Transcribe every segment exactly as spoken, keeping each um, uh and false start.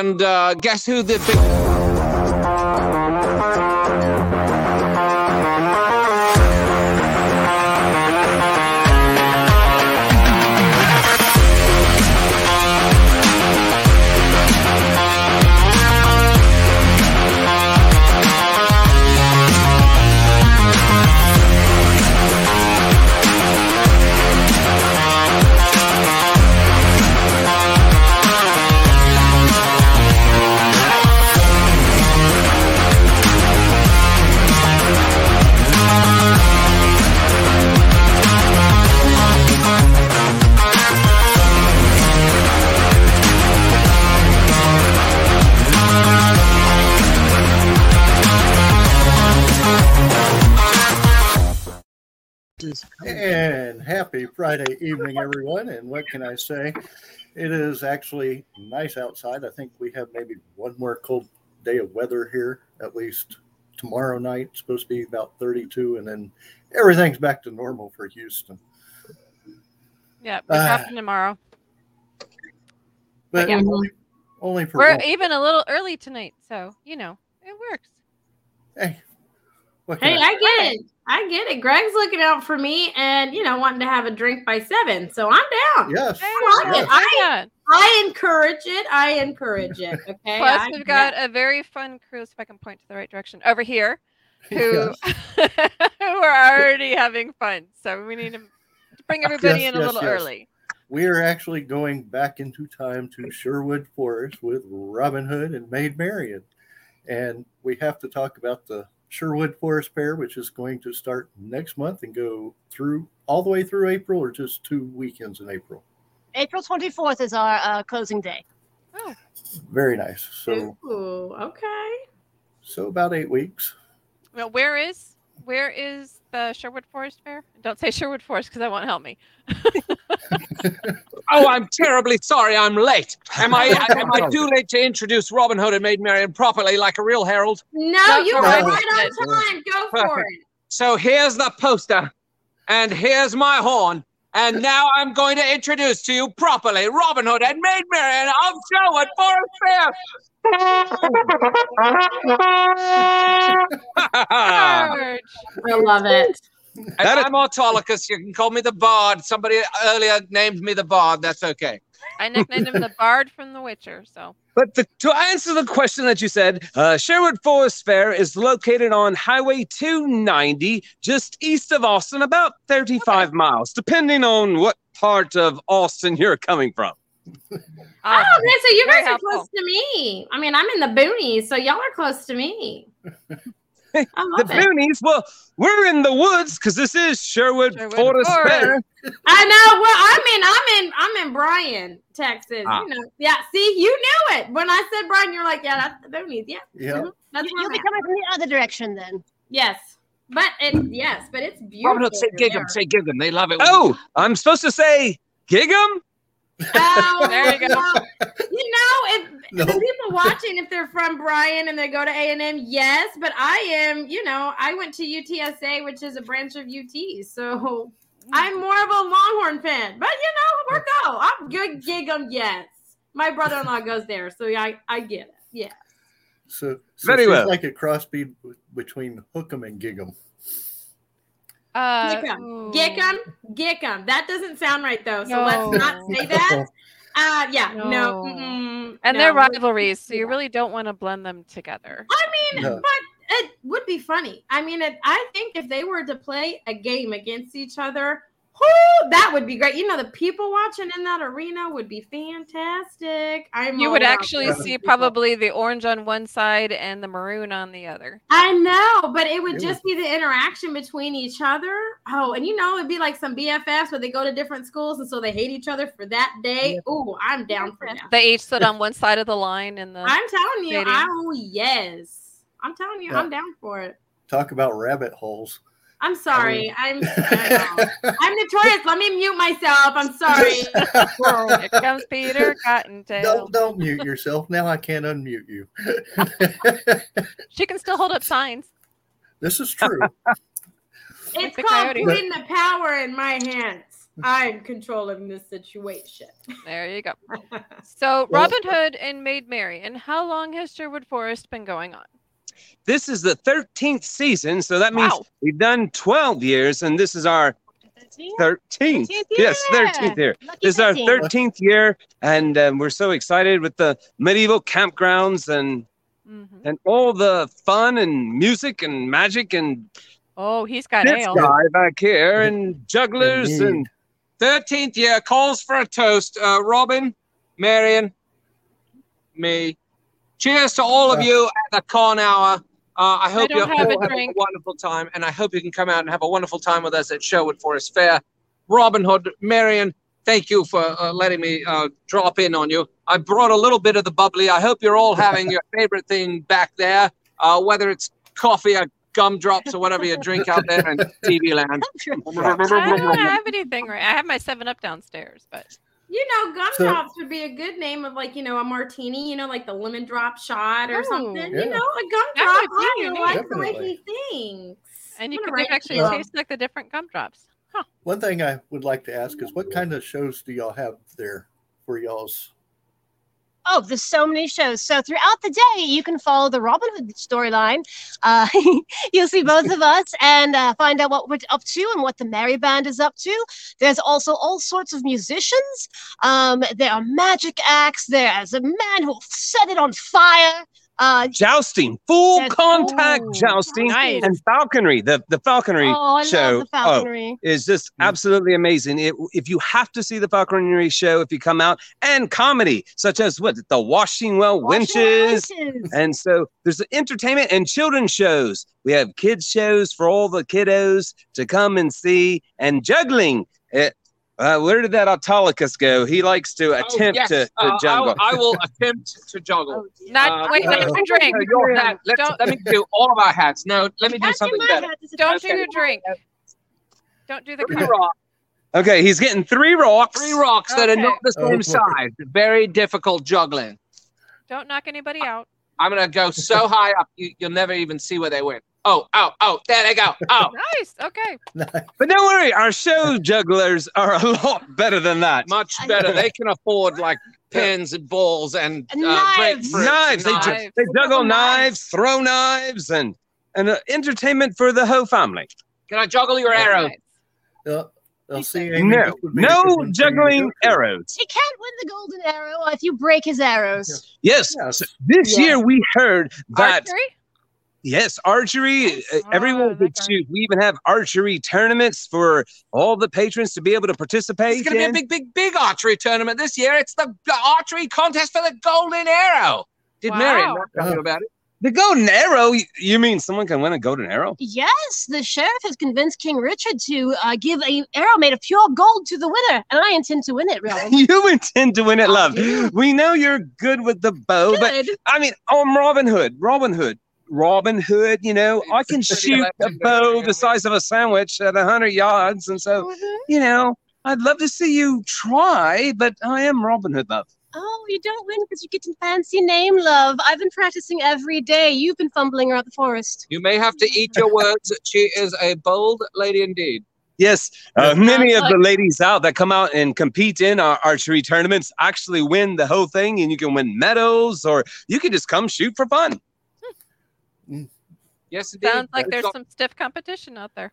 And uh, guess who the big... And happy Friday evening, everyone. And what can I say? It is actually nice outside. I think we have maybe one more cold day of weather here, at least tomorrow night. It's supposed to be about thirty-two, and then everything's back to normal for Houston. Yeah, it's uh, happening tomorrow. But, but yeah, only, only for we're one. Even a little early tonight, so, you know, it works. Hey, what can hey, I, I get it. I get it. Greg's looking out for me and, you know, wanting to have a drink by seven. So I'm down. Yes. I like yes. it. I, I encourage it. I encourage it. Okay. Plus, I, we've got yeah. a very fun crew, if I can point to the right direction, over here, who yes. who are already having fun. So we need to bring everybody yes, in a yes, little yes. early. We are actually going back into time to Sherwood Forest with Robin Hood and Maid Marian. And we have to talk about the Sherwood Forest Faire, which is going to start next month and go through all the way through April, or just two weekends in April. April twenty-fourth is our uh, closing day. Oh, very nice. So, ooh, okay. So about eight weeks. Well, where is where is the Sherwood Forest Faire? Don't say Sherwood Forest because that won't help me. Oh, I'm terribly sorry. I'm late. Am I? Am I too late to introduce Robin Hood and Maid Marian properly, like a real herald? No, That's you were right, right on time. Go Perfect. for it. So here's the poster, and here's my horn, and now I'm going to introduce to you properly Robin Hood and Maid Marian of Sherwood Forest Faire. I love it. That I'm is- Autolycus. You can call me the Bard. Somebody earlier named me the Bard. That's okay. I nicknamed him the Bard from The Witcher. So, but the, to answer the question that you said, uh, Sherwood Forest Fair is located on Highway two ninety, just east of Austin, about thirty-five okay. miles, depending on what part of Austin you're coming from. Oh, okay, so you guys are close to me. I mean, I'm in the boonies, so y'all are close to me. The boonies. Well, we're in the woods because this is Sherwood, Sherwood Forest Fair. I know. Well, I'm in. I'm in. I'm in Bryan, Texas. Ah. You know. Yeah. See, you knew it when I said Bryan. You're like, yeah, that's the boonies. Yeah. Yeah. That's you, you'll be coming from the other direction then. Yes. But it. Yes. But it's beautiful. Robin Hood, say gig 'em. Say gig 'em. They love it. Oh, I'm supposed to say gig 'em. Oh, there you go. Well, you know, if no. the people watching, if they're from Bryan and they go to A and M, yes, but I am, you know, I went to U T S A, which is a branch of U T, so I'm more of a Longhorn fan. But, you know, we're go. I'm good gig 'em, yes. My brother-in-law goes there, so I, I get it, yeah. So, so it seems well. like a crossbeat between Hook 'em and Gig 'em. Uh, Gig 'em, Gig 'em. That doesn't sound right, though, so no. let's not say that. Uh, yeah, no. no mm, and no. They're rivalries, so you really don't want to blend them together. I mean, no. but it would be funny. I mean, it, I think if they were to play a game against each other, whoo, that would be great. You know, the people watching in that arena would be fantastic. I'm you would actually see people. Probably the orange on one side and the maroon on the other. I know, but it would it just would. be the interaction between each other. Oh, and you know, it'd be like some B F Fs where they go to different schools and so they hate each other for that day. Yeah. Ooh, I'm down for that. They each sit on one side of the line. And the I'm telling you, stadium. oh, yes. I'm telling you, yeah. I'm down for it. Talk about rabbit holes. I'm sorry. I'm I'm notorious. Let me mute myself. I'm sorry. Here comes Peter Cottontail. Don't, don't mute yourself. Now I can't unmute you. She can still hold up signs. This is true. It's called putting the power in my hands. I'm controlling this situation. There you go. So Robin Hood and Maid Marian, how long has Sherwood Forest been going on? This is the thirteenth season, so that means wow. we've done twelve years, and this is our thirteenth. thirteenth. Yes, thirteenth year. Lucky this thirteenth. Is our thirteenth year, and um, we're so excited with the medieval campgrounds and mm-hmm. and all the fun and music and magic and oh, he's got this ale. Guy back here and jugglers mm-hmm. and thirteenth year calls for a toast. Uh, Robin, Marian, me. Cheers to all of you at the Con Hour. Uh, I hope you all have a, a wonderful time, and I hope you can come out and have a wonderful time with us at Sherwood Forest Fair. Robin Hood, Marian, thank you for uh, letting me uh, drop in on you. I brought a little bit of the bubbly. I hope you're all having your favorite thing back there, uh, whether it's coffee or gumdrops or whatever you drink out there in T V land. I don't have anything right. I have my seven up downstairs, but... You know, gumdrops so, would be a good name of, like, you know, a martini, you know, like the lemon drop shot or oh, something. Yeah. You know, a gumdrop. I like the way he thinks. And you can actually um, taste, like, the different gumdrops. Huh. One thing I would like to ask is what kind of shows do y'all have there for y'all's? Oh, there's so many shows. So throughout the day, you can follow the Robin Hood storyline. Uh, you'll see both of us and uh, find out what we're up to and what the Merry Band is up to. There's also all sorts of musicians. Um, there are magic acts. There's a man who set it on fire. Uh, jousting, full yes. contact oh, jousting, nice. And falconry. The the falconry oh, I show love the falconry. Oh, is just absolutely amazing. It, if you have to see the falconry show, if you come out, and comedy such as what the washing well washing winches. winches, and so there's entertainment and children's shows. We have kids shows for all the kiddos to come and see, and juggling. It, Uh, where did that Autolycus go? He likes to attempt oh, yes. to, to uh, juggle. I will, I will attempt to juggle. Not uh, wait, not uh, your drink. Your hat. Let's, don't, let me do all of our hats. No, let me do something better. Don't do your drink. Don't do the rock. Okay, he's getting three rocks. Three rocks okay. that are not the same oh, size. Very difficult juggling. Don't knock anybody out. I'm gonna go so high up, you, you'll never even see where they went. Oh, oh, oh, there they go. Oh. Nice. Okay. But don't worry, our show jugglers are a lot better than that. Much better. They can afford like pins and balls and, and uh, knives. knives. They, knives. They juggle knives, throw knives, and, and uh, entertainment for the whole family. Can I juggle your arrow? Yeah. I'll see no, no juggling arrows. He can't win the golden arrow if you break his arrows. Yes. yes. This yes. year we heard that... Archery? Yes, archery. Yes. Uh, everyone oh, could shoot. We even have archery tournaments for all the patrons to be able to participate. It's going to be a big, big, big archery tournament this year. It's the archery contest for the Golden Arrow. Did wow. Marian not know about it? The Golden Arrow? You mean someone can win a Golden Arrow? Yes, the sheriff has convinced King Richard to uh, give an arrow made of pure gold to the winner, and I intend to win it, Robin. You intend to win it, love. We know you're good with the bow, good. But I mean, I'm Robin Hood. Robin Hood. Robin Hood, you know, I can shoot a bow the size of a sandwich at one hundred yards. And so, mm-hmm. you know, I'd love to see you try, but I am Robin Hood, love. Oh, you don't win because you get a fancy name, love. I've been practicing every day. You've been fumbling around the forest. You may have to eat your words. She is a bold lady indeed. Yes, uh, many of the ladies out that come out and compete in our archery tournaments actually win the whole thing, and you can win medals, or you can just come shoot for fun. Mm. Yes, indeed. Sounds like there's some stiff competition out there.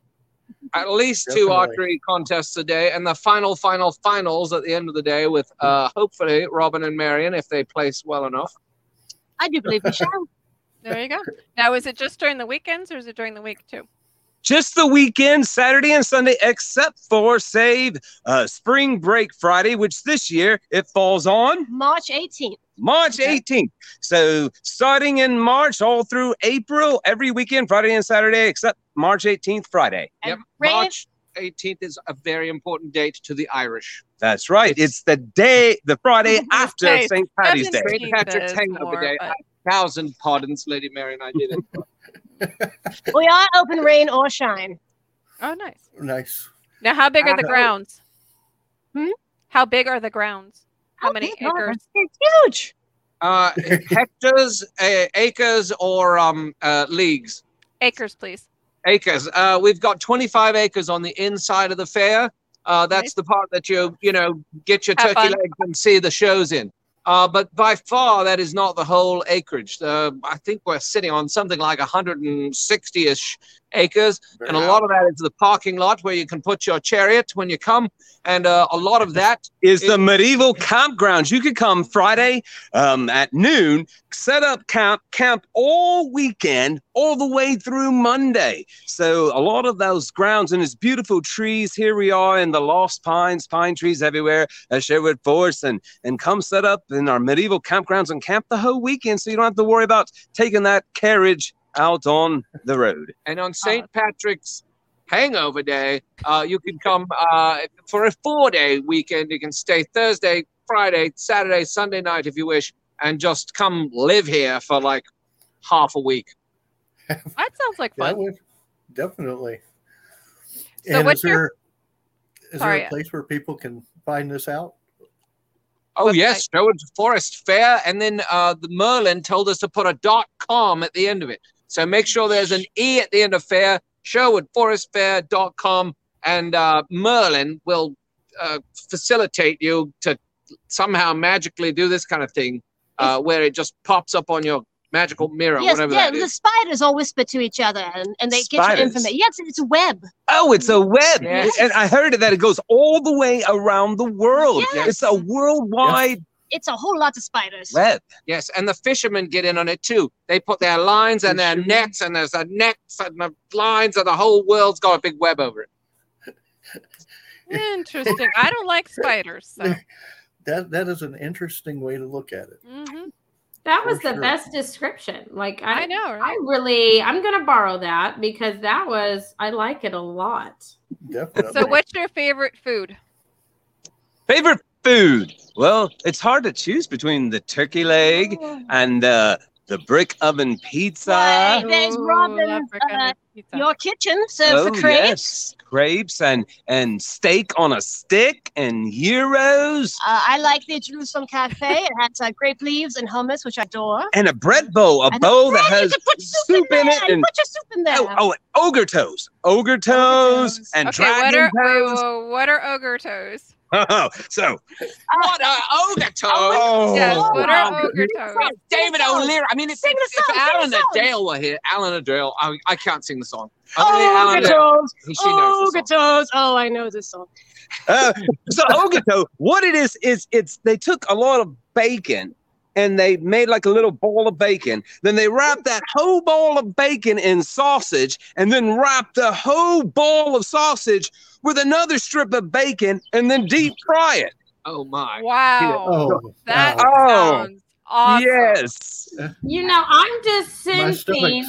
At least two archery contests a day, and the final, final, finals at the end of the day with uh, hopefully Robin and Marian if they place well enough. I do believe we shall. There you go. Now, is it just during the weekends, or is it during the week too? Just the weekend, Saturday and Sunday, except for save uh, Spring Break Friday, which this year it falls on March eighteenth. March eighteenth. So starting in March all through April, every weekend, Friday and Saturday, except March eighteenth, Friday. Yep. March eighteenth is a very important date to the Irish. That's right. It's the day, the Friday after Saint Patty's Day. Saint Patrick's Hangover Day. But... A thousand pardons, Lady Marian, I did it. We are open rain or shine. Oh, nice. Nice. Now, how big are the grounds? Hmm? How big are the grounds? How many oh, acres? It's huge. Uh, hectares, uh, acres, or um, uh, leagues? Acres, please. Acres. Uh, we've got twenty-five acres on the inside of the fair, Uh, that's the part that you, you know, get your Have turkey fun. legs and see the shows in. Uh, but by far, that is not the whole acreage. Uh, I think we're sitting on something like one hundred sixty-ish acres. Very and a lot of that is the parking lot where you can put your chariot when you come. And uh, a lot of that is, is the medieval campgrounds. You could come Friday um, at noon, set up camp, camp all weekend, all the way through Monday. So a lot of those grounds and it's beautiful trees. Here we are in the Lost Pines, pine trees everywhere at Sherwood Forest, and, and come set up in our medieval campgrounds and camp the whole weekend. So you don't have to worry about taking that carriage out on the road. And on Saint Patrick's Hangover Day, uh, you can come uh, for a four-day weekend. You can stay Thursday, Friday, Saturday, Sunday night if you wish, and just come live here for like half a week. That sounds like fun. That would, definitely. So and what's is there, your... is Sorry, there a place where people can find this out? Oh, website. Yes, Sherwood Forest Faire. And then uh, the Merlin told us to put a .com at the end of it. So make sure there's an E at the end of fair, sherwood forest fair dot com, and uh, Merlin will uh, facilitate you to somehow magically do this kind of thing uh, where it just pops up on your magical mirror, yes, whatever yeah, that is. The spiders all whisper to each other, and, and they spiders. get your information. Yes, it's a web. Oh, it's a web. Yes. And I heard that it goes all the way around the world. Yes. It's a worldwide yes. It's a whole lot of spiders. Web. Yes, and the fishermen get in on it too. They put their lines and their nets, and there's a nets and the lines, and the whole world's got a big web over it. Interesting. I don't like spiders. So. That that is an interesting way to look at it. Mm-hmm. That was For the sure. best description. Like I, I know, right? I really, I'm going to borrow that because that was, I like it a lot. Definitely. So, what's your favorite food? Favorite. Food. Well, it's hard to choose between the turkey leg and uh, the brick oven pizza. Hey, there's Robin, uh, pizza. Your kitchen serves oh, for crepes. Yes. Crepes and, and steak on a stick and gyros. Uh, I like the Jerusalem Cafe. It has uh, grape leaves and hummus, which I adore. And a bread bowl, a and bowl that has soup in, in it. And put your soup in there. Oh, oh and ogre toes. Ogre toes, ogre toes. and okay, dragon what are, toes. Oh, what are ogre toes? Oh, so what are ogre toes? Oh, yes, what are ogre toes? David O'Leary. I mean, if, if, if Alan Adale were here, Alan Adale, I, I can't sing the song. Ogre toes, ogre toes. Oh, I know this song. uh, so ogre toe, what it is is it's they took a lot of bacon and they made like a little ball of bacon. Then they wrapped that whole ball of bacon in sausage, and then wrapped the whole ball of sausage with another strip of bacon, and then deep fry it. Oh my! Wow, oh, that wow. sounds awesome. Yes. You know, I'm just sensing.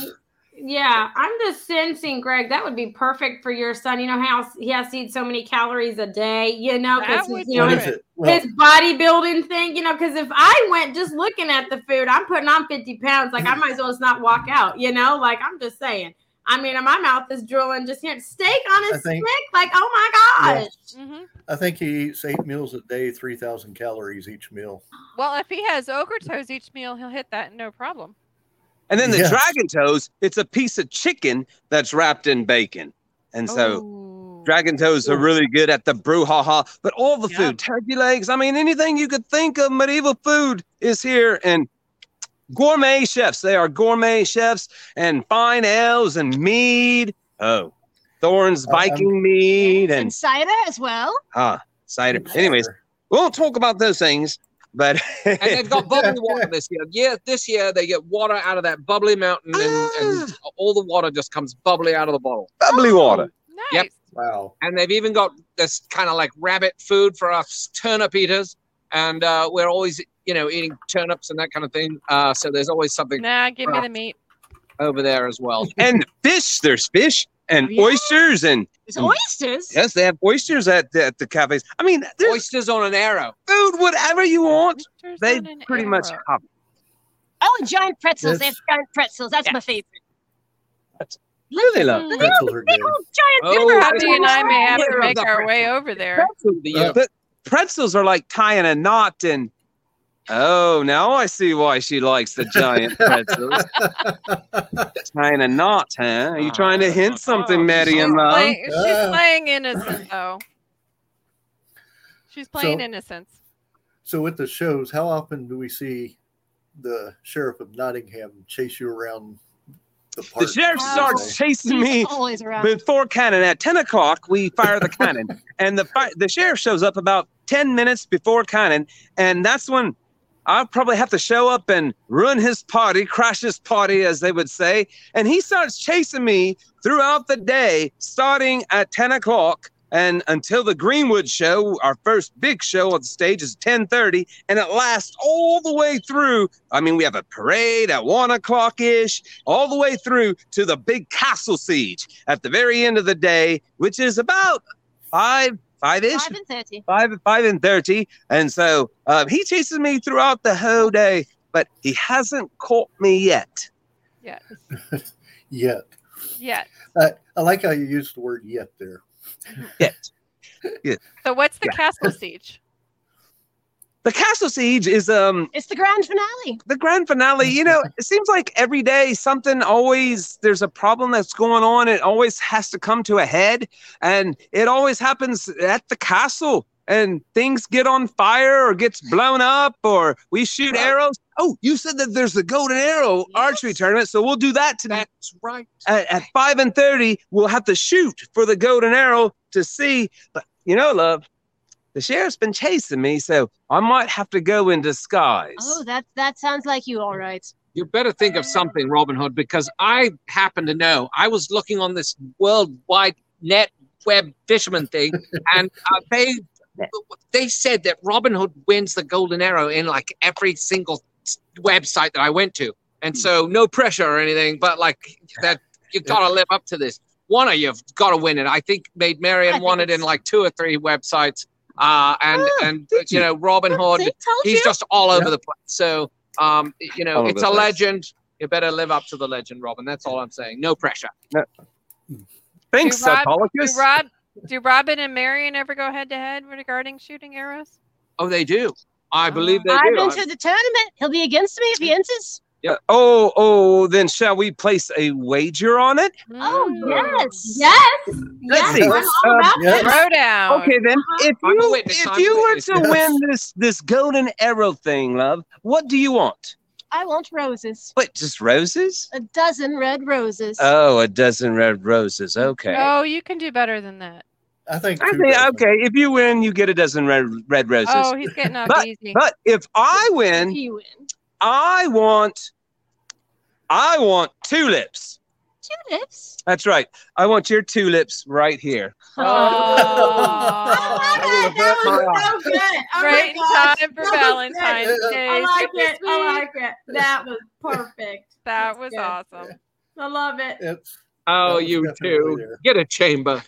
Yeah, I'm just sensing, Greg. That would be perfect for your son. You know how he has to eat so many calories a day. You know, because you know his, well, his bodybuilding thing. You know, because if I went just looking at the food, I'm putting on fifty pounds. Like I might as well just not walk out. You know, like I'm just saying. I mean, my mouth is drooling just hearing steak on his stick. Like, oh my gosh. Yeah. Mm-hmm. I think he eats eight meals a day, three thousand calories each meal. Well, if he has ogre toes each meal, he'll hit that no problem. And then the yes. dragon toes, it's a piece of chicken that's wrapped in bacon. And so Ooh. dragon toes are really good at the brouhaha. But all the yeah. food, turkey legs, I mean, anything you could think of medieval food is here. And gourmet chefs. They are gourmet chefs and fine ales and mead. Oh, Thorne's Viking um, mead. And, and cider as well. Ah, cider. cider. Anyways, we'll talk about those things. But and they've got bubbly water this year. Yeah, this year they get water out of that bubbly mountain and, ah. and all the water just comes bubbly out of the bottle. Bubbly oh, water. Nice. Yep. Wow. And they've even got this kind of like rabbit food for us turnip eaters. And uh, we're always... you know, eating turnips and that kind of thing. Uh, so there's always something. Nah, give me the meat. Over there as well. And fish. There's fish and yeah. oysters. and There's oysters? Yes, they have oysters at the, at the cafes. I mean, there's oysters on an arrow. Food, whatever you want, oysters they pretty arrow. much have. Oh, and giant pretzels. Yes. They have giant pretzels. That's yes. my favorite. That's really love mm. pretzels. They have giant oh, Abby and I may have to make our way over there. Uh, but pretzels are like tying a knot and oh, now I see why she likes the giant pretzels. Trying a knot, huh? Are you trying to hint something, oh, Maddie? She's, play- she's playing innocent, though. She's playing so, innocence. So at the shows, how often do we see the Sheriff of Nottingham chase you around the park? The sheriff oh, starts chasing me always around. Before cannon. At ten o'clock, we fire the cannon. And the fi- the sheriff shows up about ten minutes before cannon. And that's when I'll probably have to show up and ruin his party, crash his party, as they would say. And he starts chasing me throughout the day, starting at ten o'clock. And until the Greenwood show, our first big show on the stage, is ten thirty, and it lasts all the way through. I mean, we have a parade at one o'clock-ish, all the way through to the big castle siege at the very end of the day, which is about five, five-ish? five and thirty. Five, five and thirty. And so uh, he chases me throughout the whole day, but he hasn't caught me yet. Yet. Yet. Yet. Uh, I like how you used the word yet there. Yes. Yes. So what's the yeah. castle siege? The castle siege is um. It's the grand finale. The grand finale. You know, it seems like every day something always there's a problem that's going on. It always has to come to a head, and it always happens at the castle. And things get on fire or gets blown up or we shoot right. arrows. Oh, you said that there's the Golden Arrow yes. archery tournament, so we'll do that tonight. That's right. At, at five and thirty, we'll have to shoot for the Golden Arrow to see. But, you know, love, the sheriff's been chasing me, so I might have to go in disguise. Oh, that, that sounds like you all right. You better think of something, Robin Hood, because I happen to know. I was looking on this worldwide net web fisherman thing, and uh, they... They said that Robin Hood wins the Golden Arrow in like every single website that I went to. And so no pressure or anything, but like that you got to live up to this. One of you've got to win it. I think Maid Marian won it in like two or three websites. Uh, and, oh, and you know, Robin Hood, he's just all over yeah. the place. So, um, you know, all it's a place. legend. You better live up to the legend, Robin. That's all I'm saying. No pressure. No. Thanks, Autolycus. Rob. Do Robin and Marian ever go head-to-head regarding shooting arrows? Oh, they do. I believe they I've do. I've been to the tournament. He'll be against me if he enters. Yeah. Oh, oh, then shall we place a wager on it? Oh, yes. Yes. Let's yes. see. Uh, yes. Okay, then. If you, if you were to win this, this golden arrow thing, love, what do you want? I want roses. Wait, just roses? A dozen red roses. Oh, a dozen red roses. Okay. Oh, you can do better than that. I think. I think okay, if you win, you get a dozen red red roses. Oh, he's getting off but, easy. But if I win, if you win, I want, I want tulips. Tulips. That's right. I want your tulips right here. Oh, oh that was so good. Oh right in time for Valentine's Day. I like it. I like it. That was perfect. That was awesome. I love it. It's, oh, you too. There. Get a chamber.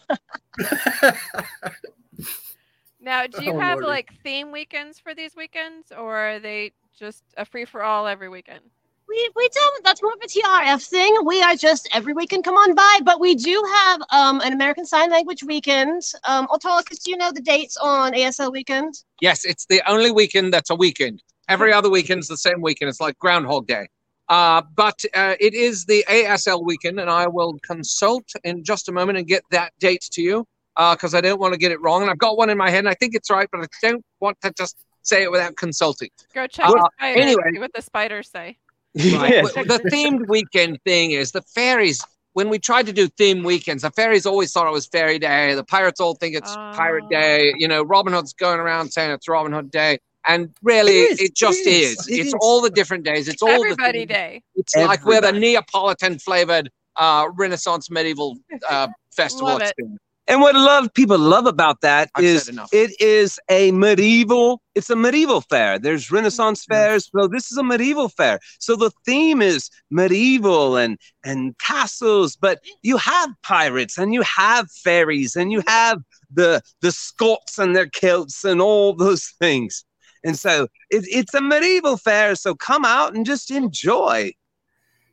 Now, do you oh, have Lordy. like theme weekends for these weekends, or are they just a free for all every weekend? We we don't. That's more of a T R F thing. We are just every weekend come on by, but we do have um, an American Sign Language weekend. Um, Autolycus, do you know the dates on A S L weekend? Yes, it's the only weekend that's a weekend. Every other weekend's the same weekend. It's like Groundhog Day. Uh, but uh, it is the A S L weekend, and I will consult in just a moment and get that date to you because uh, I don't want to get it wrong. And I've got one in my head, and I think it's right, but I don't want to just say it without consulting. Go check uh, the spider, anyway. See what the spiders say. Right. Yes. The themed weekend thing is the fairies. When we tried to do theme weekends, the fairies always thought it was fairy day. The pirates all think it's uh, pirate day. You know, Robin Hood's going around saying it's Robin Hood Day. And really, it, is, it just it is. is. It it's is. all the different days. It's all Everybody the day. It's Everybody. Like we're the Neapolitan-flavored uh, Renaissance medieval uh, festival. Love it. Experience. And what love people love about that I've is it is a medieval, it's a medieval fair. There's Renaissance mm-hmm. fairs, so this is a medieval fair. So the theme is medieval and, and castles, but you have pirates and you have fairies and you have the the Scots and their kilts and all those things. And so it, it's a medieval fair, so come out and just enjoy.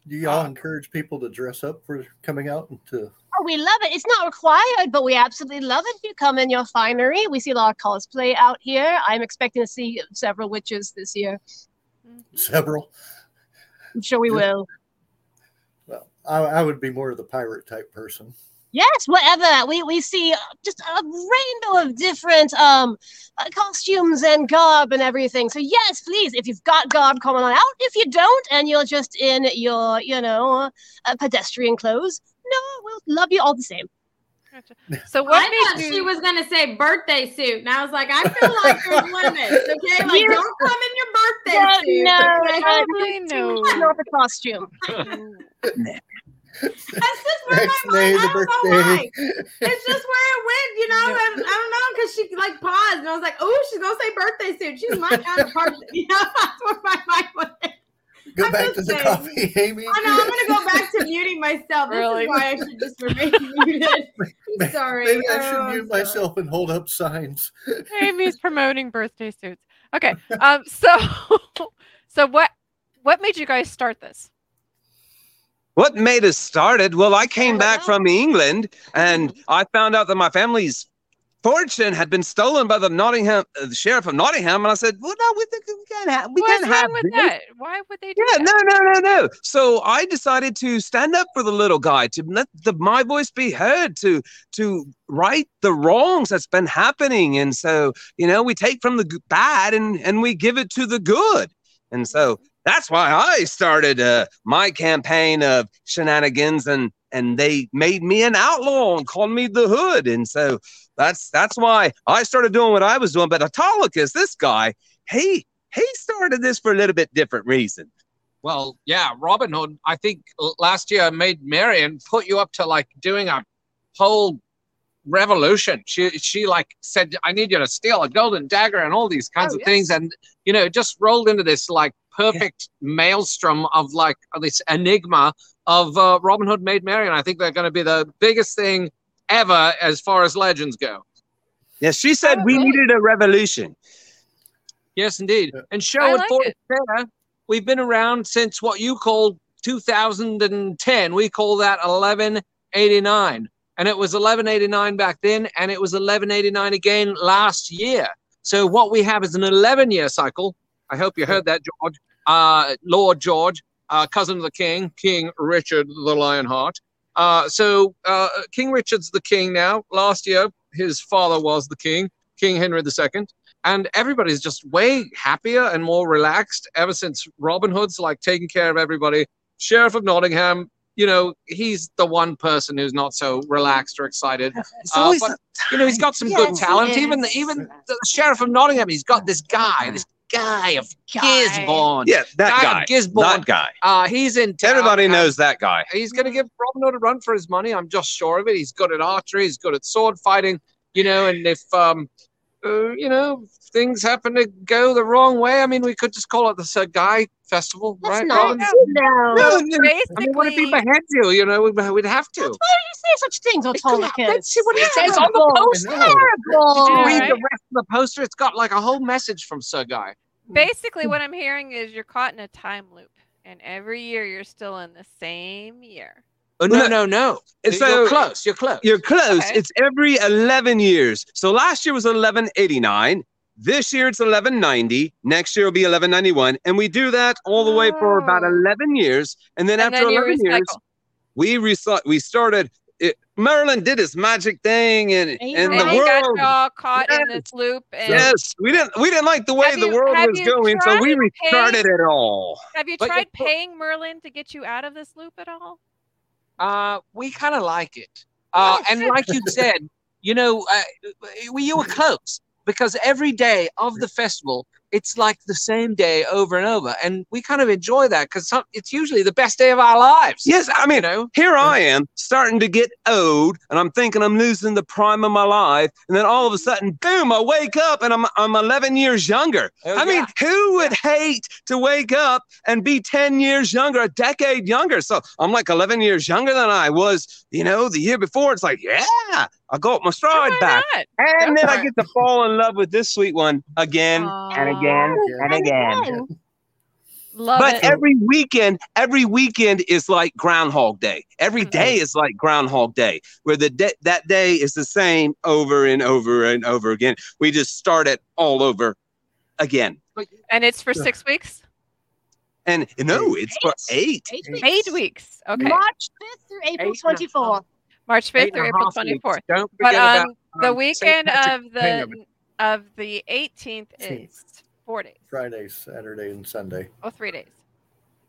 Do y'all uh, encourage people to dress up for coming out and to... Oh, we love it. It's not required, but we absolutely love it. You come in your finery. We see a lot of cosplay out here. I'm expecting to see several witches this year. Several? I'm sure we will. Well, I, I would be more of the pirate type person. Yes, whatever. We we see just a rainbow of different um costumes and garb and everything. So yes, please, if you've got garb, come on out. If you don't and you're just in your, you know, uh, pedestrian clothes, no, we'll love you all the same. Gotcha. So what I thought you... she was going to say birthday suit, and I was like, I feel like there's limits, okay? Like, you... don't come in your birthday yeah, suit. No, I don't know. It's not the costume. That's just where Next my mind, I don't know why. It's just where it went, you know? I, I don't know, because she, like, paused, and I was like, oh, she's going to say birthday suit. She's my kind of person. You know, that's where my mind went. Go I'm back to the saying, coffee, Amy. I know, I'm going to go back to muting myself. This really? Is why I should just remain muted. I'm sorry. Maybe I should oh, mute sorry. myself and hold up signs. Amy's promoting birthday suits. Okay. Um. So, so what what made you guys start this? What made us start it? Well, I came back from England, and I found out that my family's fortune had been stolen by the Nottingham, uh, the Sheriff of Nottingham, and I said, "Well, no, we think we can't have. We What's can't wrong have with that. Why would they do yeah, that? Yeah, no, no, no, no. So I decided to stand up for the little guy, to let the, my voice be heard, to to right the wrongs that's been happening. And so, you know, we take from the bad and and we give it to the good. And so that's why I started uh, my campaign of shenanigans, and and they made me an outlaw and called me the Hood, and so. That's that's why I started doing what I was doing. But Autolycus, this guy, he he started this for a little bit different reason. Well, yeah, Robin Hood, I think last year Maid Marian put you up to like doing a whole revolution. She she like said, I need you to steal a golden dagger and all these kinds oh, of yes. things. And, you know, just rolled into this like perfect yeah. maelstrom of like this enigma of uh, Robin Hood, Maid Marian. I think they're going to be the biggest thing ever as far as legends go. Yes, she said oh, we really? needed a revolution. Yes, indeed. And Sherwood like Forest Faire, we've been around since what you call two thousand ten. We call that eleven eighty-nine. And it was eleven eighty-nine back then, and it was eleven eighty-nine again last year. So what we have is an eleven-year cycle. I hope you heard that, George. Uh, Lord George, uh, cousin of the king, King Richard the Lionheart. Uh, so uh, King Richard's the king now. Last year, his father was the king, King Henry the Second. And everybody's just way happier and more relaxed ever since Robin Hood's, like, taking care of everybody. Sheriff of Nottingham, you know, he's the one person who's not so relaxed or excited. Uh, but, you know, he's got some yes, good talent. Even the, even the Sheriff of Nottingham, he's got this guy, this Guy of Gisborne. Yeah, that guy. Guy of Gisborne. That guy. Uh, he's in town. Everybody knows that guy. He's going to give Robin Hood a run for his money. I'm just sure of it. He's good at archery. He's good at sword fighting. You know, and if, um, uh, you know, things happen to go the wrong way, I mean, we could just call it the Sir Guy Festival, That's right, Robin? No, no, no. I mean, what if he beheads you? You know, we'd, we'd have to. Why do you say such things, Autolycus? See what it says on the poster. Terrible. Did you read the rest of the poster? It's got like a whole message from Sir Guy. Basically, what I'm hearing is you're caught in a time loop, and every year you're still in the same year. Oh, no, no, no. It's so, you're close. You're close. You're close. Okay. It's every eleven years. So last year was eleven eighty-nine. This year it's eleven ninety. Next year will be eleven ninety-one. And we do that all the way for about eleven years. And then and after then eleven years, we recycle. We started. It, Merlin did his magic thing, and and, and the he world got all caught yes. in this loop. And yes, we didn't we didn't like the way have the you, world was going, so we restarted paying, it all. Have you but tried you, paying Merlin to get you out of this loop at all? Uh, we kind of like it, uh, and like you said, you know, uh, we you were close because every day of the festival, it's like the same day over and over, and we kind of enjoy that because it's usually the best day of our lives. Yes, I mean, you know? Here I am starting to get old, and I'm thinking I'm losing the prime of my life, and then all of a sudden, boom! I wake up and I'm I'm eleven years younger. Oh, I yeah. mean, who would yeah. hate to wake up and be ten years younger, a decade younger? So I'm like eleven years younger than I was, you know, the year before. It's like, yeah. I got my stride Why back. Not? And Go then I get to fall in love with this sweet one again uh, and again and again. again. Love but it. every weekend, every weekend is like Groundhog Day. Every mm-hmm. day is like Groundhog Day, where the de- that day is the same over and over and over again. We just start it all over again. And it's for six weeks? And no, it's eight. for eight. Eight weeks. Eight weeks. Okay. March fifth through April twenty-fourth. March fifth or April twenty-fourth. Don't forget but on about, the um, weekend of the of the eighteenth is four days. Friday, Saturday, and Sunday. Oh, three days.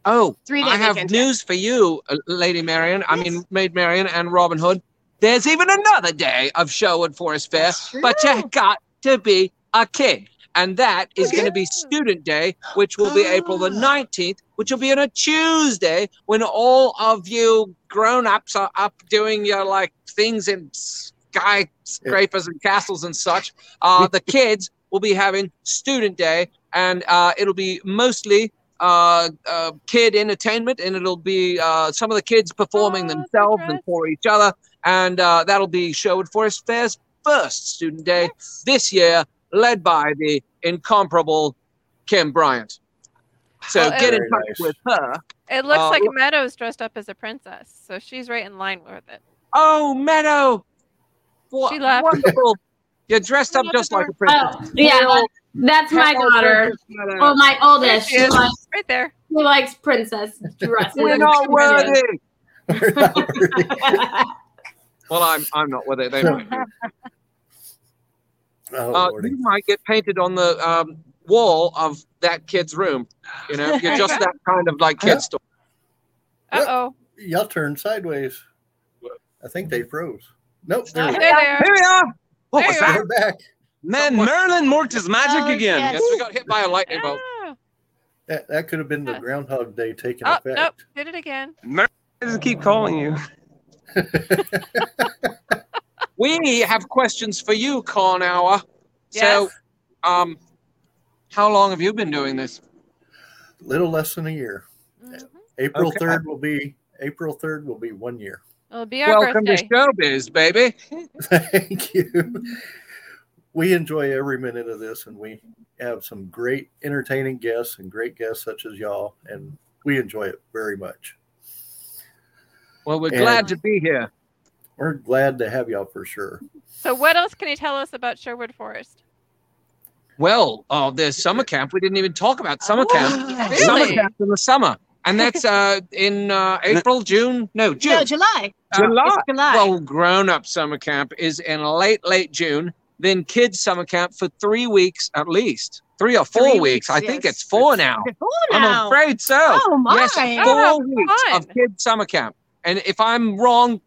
Oh, three days. I have weekend. news for you, Lady Marian. Yes. I mean, Maid Marian and Robin Hood. There's even another day of Sherwood Forest Fair, but you got to be a kid. And that is going to be Student Day, which will be ah. April the nineteenth, which will be on a Tuesday when all of you grown-ups are up doing your, like, things in skyscrapers and castles and such. Uh, the kids will be having Student Day, and uh, it'll be mostly uh, uh, kid entertainment, and it'll be uh, some of the kids performing oh, themselves and for each other. And uh, that'll be Sherwood Forest Fair's first Student Day yes. this year, led by the incomparable Kim Bryant. So well, get in touch nice. with her. It looks uh, like Meadow's dressed up as a princess, so she's right in line with it. Oh, Meadow! What, she left. Wonderful. You're dressed up just like a princess. Oh, yeah, well, that's my daughter. daughter. Oh, my oldest. She, she likes, right there. She likes princess dresses. We're not worthy. We're not worthy. Well, I'm I'm not with it. They might. Oh, uh, you might get painted on the um, wall of that kid's room. You know, you're just that kind of like kid story. Uh oh, y'all turned sideways. I think they froze. Nope, there we are. Here we are. What there was that? We're back. Man, Merlin worked his magic oh, again. Yes. yes, we got hit by a lightning bolt. Ah. That that could have been the Groundhog Day taking oh, effect. Nope, did it again. Merlin doesn't keep calling you. We have questions for you, Con Hour. Yes. So, um, how long have you been doing this? A little less than a year. Mm-hmm. April okay. third will be April third will be one year. It'll be our Welcome birthday. to showbiz, baby. Thank you. We enjoy every minute of this, and we have some great, entertaining guests and great guests such as y'all, and we enjoy it very much. Well, we're and glad to be here. We're glad to have y'all for sure. So what else can you tell us about Sherwood Forest? Well, uh, there's summer camp. We didn't even talk about summer oh, camp. Really? Summer camp in the summer. And that's uh, in uh, April, June. No, June. No, July. Uh, July. July. Well, grown-up summer camp is in late, late June. Then kids summer camp for three weeks at least. Three or four three weeks. weeks. I yes. think it's four it's now. Four now. I'm afraid so. Oh, my. Yes, four oh, weeks fun. of kids summer camp. And if I'm wrong,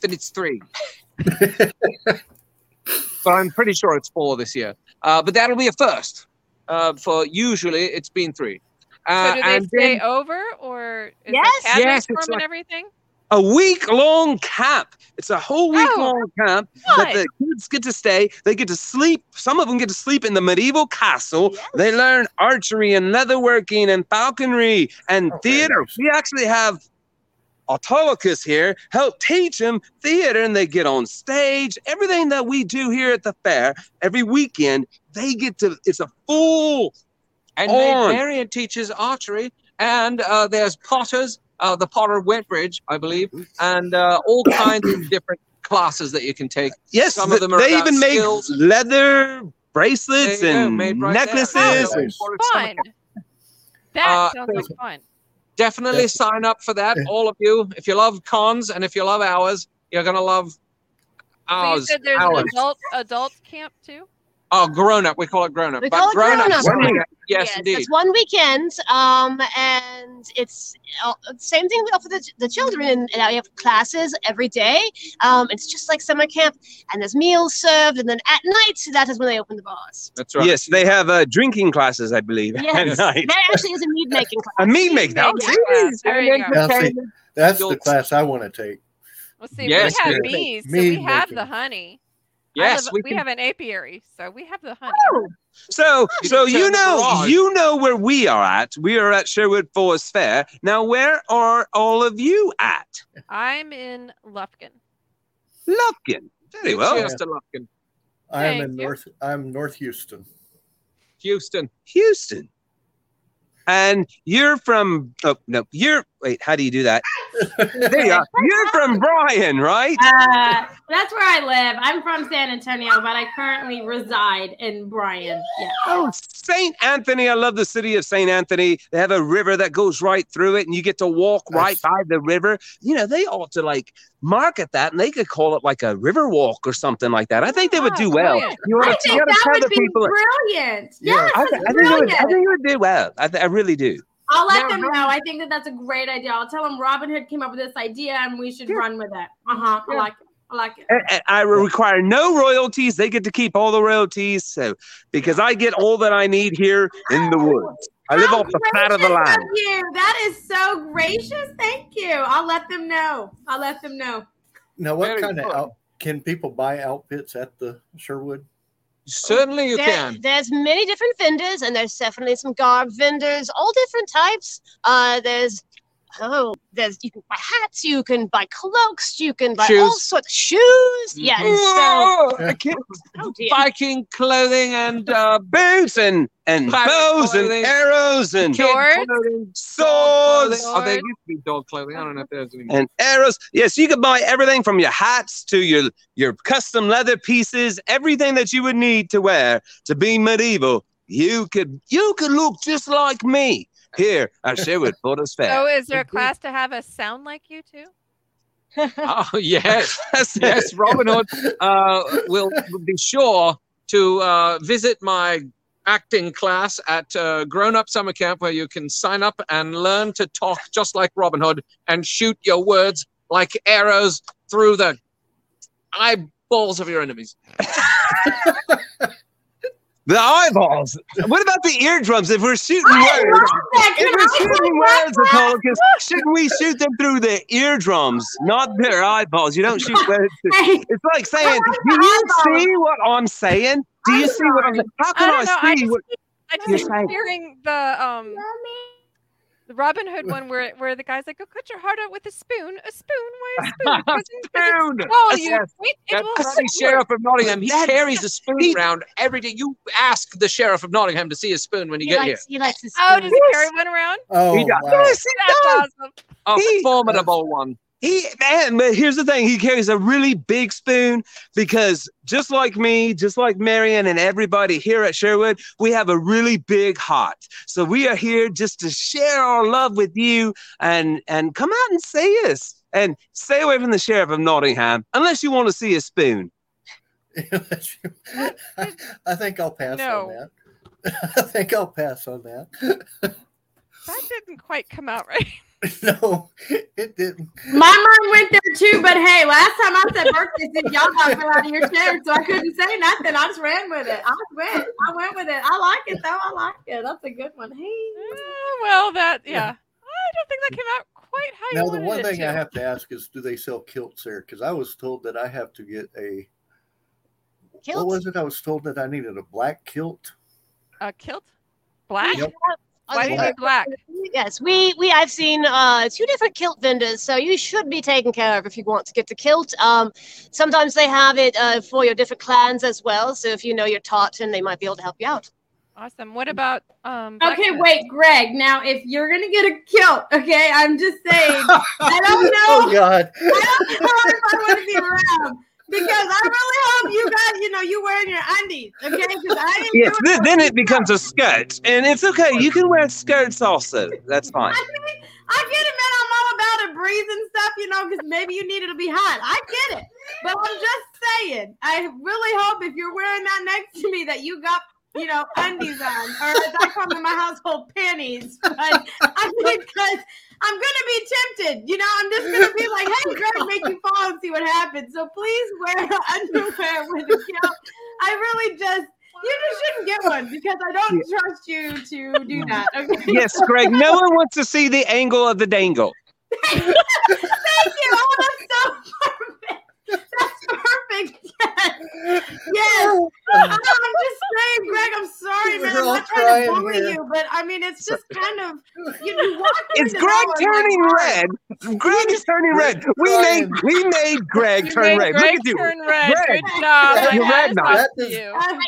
then it's three. But I'm pretty sure it's four this year. Uh, but that'll be a first. Uh, for usually, it's been three. Uh, so do they and stay then, over, or is yes, the yes, it's like and everything? A week-long camp. It's a whole week-long oh, camp what? that the kids get to stay. They get to sleep. Some of them get to sleep in the medieval castle. Yes. They learn archery and leatherworking and falconry and oh, theater. We actually have Autolycus here help teach them theater, and they get on stage. Everything that we do here at the fair every weekend, they get to. It's a full. And Maid Marian teaches archery, and uh, there's potters, uh, the potter of Wentbridge, I believe, and uh, all kinds of different classes that you can take. Yes, some the, of them are. They even make skills. leather bracelets they, and yeah, right necklaces. That sounds fun. That uh, sounds like fun. Definitely sign up for that, all of you. If you love cons and if you love ours, you're going to love ours. So you said there's ours. an adult, adult camp, too? Oh, grown-up. We call it grown-up. We but call it grown-up. Yes, yes, indeed. It's one weekend, um, and it's uh, same thing we offer the, the children. And we have classes every day. Um, it's just like summer camp, and there's meals served. And then at night, that is when they open the bars. That's right. Yes, they have uh, drinking classes, I believe, yes. at night. There actually is a mead-making class. A mead-making class. That's the class I want to take. Well, see, yes, we have yeah. bees, so we have the honey. Yes, live, we, we can... have an apiary, so we have the honey. Oh. So, so you know, you know where we are at. We are at Sherwood Forest Fair. Now, where are all of you at? I'm in Lufkin. Lufkin, very well. Yeah. Lufkin. I'm Thank in you. North. I'm North Houston. Houston, Houston. And you're from? Oh no, you're. Wait, how do you do that? There you are. You're from Bryan, right? Uh, that's where I live. I'm from San Antonio, but I currently reside in Bryan. Yeah. Oh, Saint Anthony. I love the city of Saint Anthony. They have a river that goes right through it, and you get to walk right that's... by the river. You know, they ought to, like, market that, and they could call it, like, a river walk or something like that. I think oh, they would do well. Brilliant. You want to tell the people. Brilliant. Yeah. Yes, I, th- I, think it would, I think it would do well. I, th- I really do. I'll let no, them know. No. I think that that's a great idea. I'll tell them Robin Hood came up with this idea and we should yeah. run with it. Uh-huh. Yeah. I like it. I like it. And, and I require no royalties. They get to keep all the royalties. So, because I get all that I need here in the woods. I live How off the fat of the land. You. That is so gracious. Thank you. I'll let them know. I'll let them know. Now, what Very kind cool. of out- can people buy outfits at the Sherwood? Certainly you there, can. There's many different vendors, and there's definitely some garb vendors, all different types. Uh, there's, oh, there's you can buy hats, you can buy cloaks, you can buy shoes. all sorts of shoes. Yeah, oh, so, okay. oh, Viking clothing and uh, boots and, and bows clothing. and arrows and clothing, swords. Oh, there used to be dog clothing. I don't know if there's any. And arrows. Yes, you can buy everything from your hats to your, your custom leather pieces, everything that you would need to wear to be medieval. You could you could look just like me. Here, I share with Forest Fair. So is there a class to have us sound like you too? Oh, yes. Yes, Robin Hood uh, will be sure to uh, visit my acting class at uh, Grown Up Summer Camp, where you can sign up and learn to talk just like Robin Hood and shoot your words like arrows through the eyeballs of your enemies. The eyeballs. What about the eardrums? If we're shooting I words, if we're shooting words, Autolycus, shouldn't we shoot them through the eardrums, not their eyeballs? You don't shoot words. Through. It's like saying, do you see what I'm saying? Do you see what I'm saying? How can I, I see I just, what I just you're saying? Hearing the um, the Robin Hood one where where the guy's like, "Go cut your heart out with a spoon, a spoon, why a spoon?" Spoon. Oh, you wait, it will run. Sheriff of Nottingham, he carries a spoon he, around every day. You ask the Sheriff of Nottingham to see a spoon when you he get likes, here. He likes his spoon. Oh, does he yes. carry one around? Oh, he does. Wow. Yes, he does. That's awesome. He, a formidable one. He man, but here's the thing: he carries a really big spoon because just like me, just like Marian and everybody here at Sherwood, we have a really big heart. So we are here just to share our love with you, and and come out and see us, and stay away from the Sheriff of Nottingham unless you want to see a spoon. I, I think I'll pass no. on that. I think I'll pass on that. That didn't quite come out right. No, it didn't. My mom went there too, but hey, last time I said birthday, y'all got fell out of your chair, so I couldn't say nothing. I just ran with it. I went. I went with it. I like it, though. I like it. That's a good one. Hey. Uh, well, that, yeah. I don't think that came out quite how you wanted it. Now, the one thing to. I have to ask is, do they sell kilts there? Because I was told that I have to get a, kilt? What was it? I was told that I needed a black kilt. A kilt? Black? Yep. Why do you need black? Yes, we we I've seen uh, two different kilt vendors, so you should be taken care of if you want to get the kilt. Um, sometimes they have it uh, for your different clans as well, so if you know your tartan, they might be able to help you out. Awesome. What about? Um, okay, kilt? Wait, Greg. Now, if you're gonna get a kilt, okay, I'm just saying. I don't know. Oh God. I don't know if I want to be around. Because I really hope you guys, you know, you wearing your undies, okay? Because I didn't. Yes, then, then it becomes a skirt, and it's okay. You can wear skirts also. That's fine. I get, I get it, man. I'm all about a breeze and stuff, you know, because maybe you need it to be hot. I get it, but I'm just saying. I really hope if you're wearing that next to me that you got, you know, undies on, or as I call them in my household, panties. But I think because. I'm going to be tempted. You know, I'm just going to be like, hey, Greg, make you fall and see what happens. So please wear underwear with a kilt. I really just, you just shouldn't get one because I don't yeah. trust you to do that. Okay? Yes, Greg, no one wants to see the angle of the dangle. Thank you. Oh, that's so perfect. That's perfect. Yes. Yes. I'm just saying, Greg, I'm sorry, man. I'm not trying to bully you, but I mean, it's just kind of, you know, walk It's Greg turning red. Greg is turning red. We made we made Greg you turn made red. Greg Look turn red. Good job.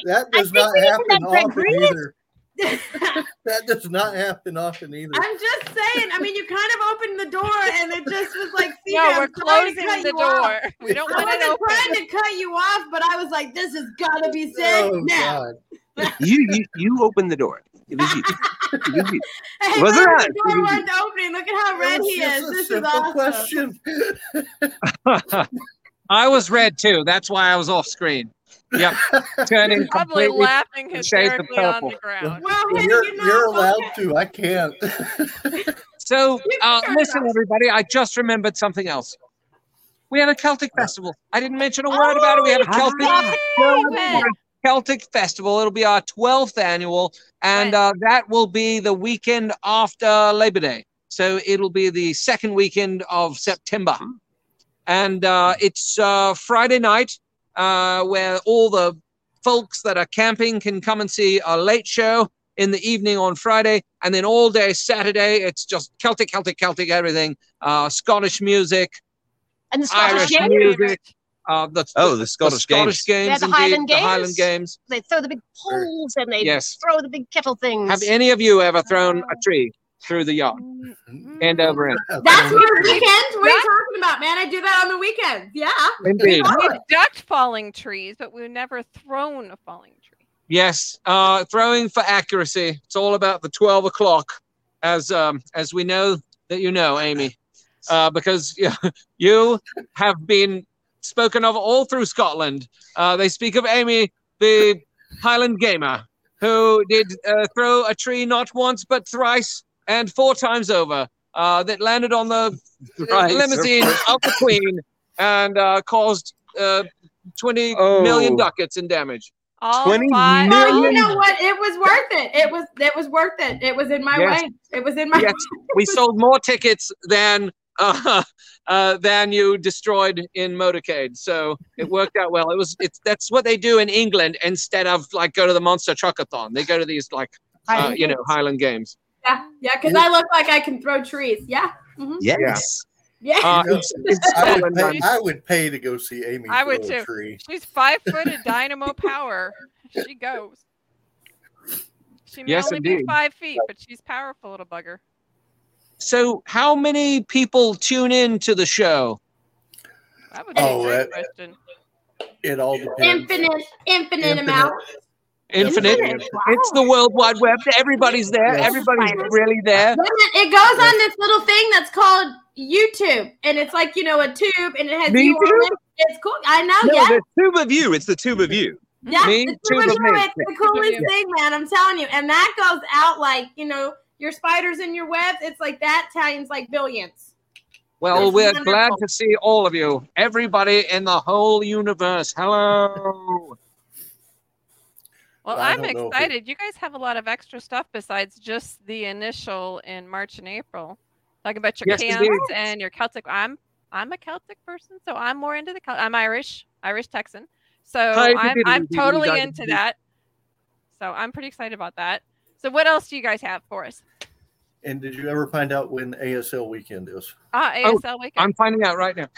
That does not happen often either. That does not happen often either. I'm just saying. I mean, you kind of opened the door, and it just was like, see, no, we're closing the door. Off. We don't want to open. I wasn't trying to cut you off, but I was like, this has got to be said oh, now. you, you you opened the door. It was you. It was you. Hey, was it the door wasn't opening. Look at how red he is. This is awesome. Question. I was red too. That's why I was off screen. Yep. Turning probably laughing hysterically on the ground. Well, well, you're, you know, you're allowed okay. to. I can't. So, uh, listen, everybody, I just remembered something else. We had a Celtic festival. I didn't mention a word oh, about it. We had a Celtic, Celtic, Celtic festival. It'll be our twelfth annual, and right. uh, that will be the weekend after Labor Day. So it'll be the second weekend of September. And uh, it's uh, Friday night. Uh, where all the folks that are camping can come and see a late show in the evening on Friday, and then all day Saturday, it's just Celtic, Celtic, Celtic, everything, uh, Scottish music, and the Scottish Irish music, uh, the, oh, the Scottish, the Scottish games, games, yeah, the, Highland games. the Highland Games. They throw the big poles and they yes. throw the big kettle things. Have any of you ever thrown a tree through the yard? Hand over in. That's your weekend? What are you talking about, man? I do that on the weekends. Yeah. Indeed. We've ducked falling trees, but we've never thrown a falling tree. Yes. Uh, throwing for accuracy. It's all about the twelve o'clock, as um, as we know that you know, Amy, uh, because you, you have been spoken of all through Scotland. Uh, they speak of Amy, the Highland gamer, who did uh, throw a tree not once but thrice, and four times over, uh, that landed on the right, limousine of the Queen and uh, caused uh, twenty oh. million ducats in damage. All twenty five. Million. Oh, you know what? It was worth it. It was. It was worth it. It was in my yes. way. It was in my. Yes. way. We sold more tickets than uh, uh, than you destroyed in motorcade, so it worked out well. It was. It's that's what they do in England instead of like go to the Monster Truckathon. They go to these like uh, you know Highland Games. Yeah, yeah, because I look like I can throw trees. Yeah. Mm-hmm. Yes. Yeah. Uh, it's, it's I, would pay, I would pay to go see Amy. I would too. A tree. She's five foot of dynamo power. She goes. She may yes, only indeed. be five feet, but she's powerful, little bugger. So, how many people tune in to the show? That would be oh, a great that, question. It all depends. Infinite, infinite, infinite. amount. Infinite. Infinite. Wow. It's the World Wide Web. Everybody's there. Yes. Everybody's really there. It goes on this little thing that's called YouTube, and it's like, you know, a tube, and it has Me you too? on it. It's cool. I know, no, yeah. the tube of you. It's the tube of you. Yeah, Me, the tube of you. It's the coolest thing, man. I'm telling you. And that goes out like, you know, your spiders and your webs. It's like that times like billions. Well, it's we're wonderful. glad to see all of you. Everybody in the whole universe. Hello. Well, I I'm excited. It... You guys have a lot of extra stuff besides just the initial in March and April. Talking about your yes, camps and your Celtic. I'm I'm a Celtic person, so I'm more into the Celtic. I'm Irish, Irish Texan. So I'm I'm totally into that. So I'm pretty excited about that. So what else do you guys have for us? And did you ever find out when A S L weekend is? Ah, uh, A S L oh, weekend. I'm finding out right now.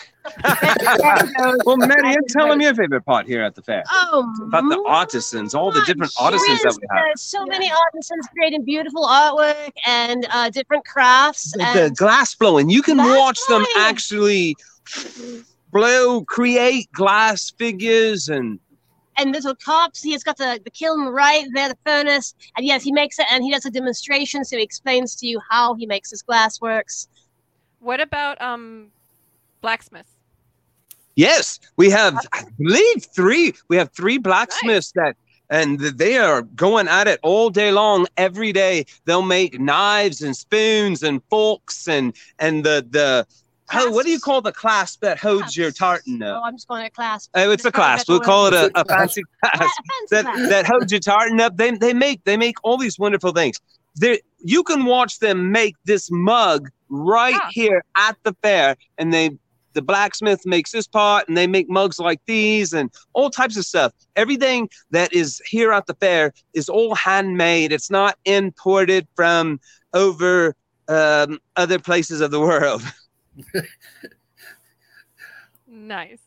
Well, Maddie, you're telling me your favorite part here at the fair. Oh, about the artisans, all the different artisans that we have. There's so yeah. many artisans creating beautiful artwork and uh, different crafts. The, and the glass blowing. You can watch blowing. them actually blow, create glass figures and... And little cups. He's got the, the kiln right there, the furnace. And yes, he makes it, and he does a demonstration, so he explains to you how he makes his glass works. What about um, blacksmiths? Yes, we have, I believe, three. We have three blacksmiths nice. that, and they are going at it all day long. Every day, they'll make knives and spoons and forks and and the the. Oh, what do you call the clasp that holds your tartan up? Oh, I'm just calling it a clasp. Oh, it's There's a clasp. We'll call it a, a fancy clasp, clasp that, that holds your tartan up. They they make they make all these wonderful things. There, you can watch them make this mug right yeah. here at the fair, and they the blacksmith makes this part, and they make mugs like these and all types of stuff. Everything that is here at the fair is all handmade. It's not imported from over um, other places of the world. Nice.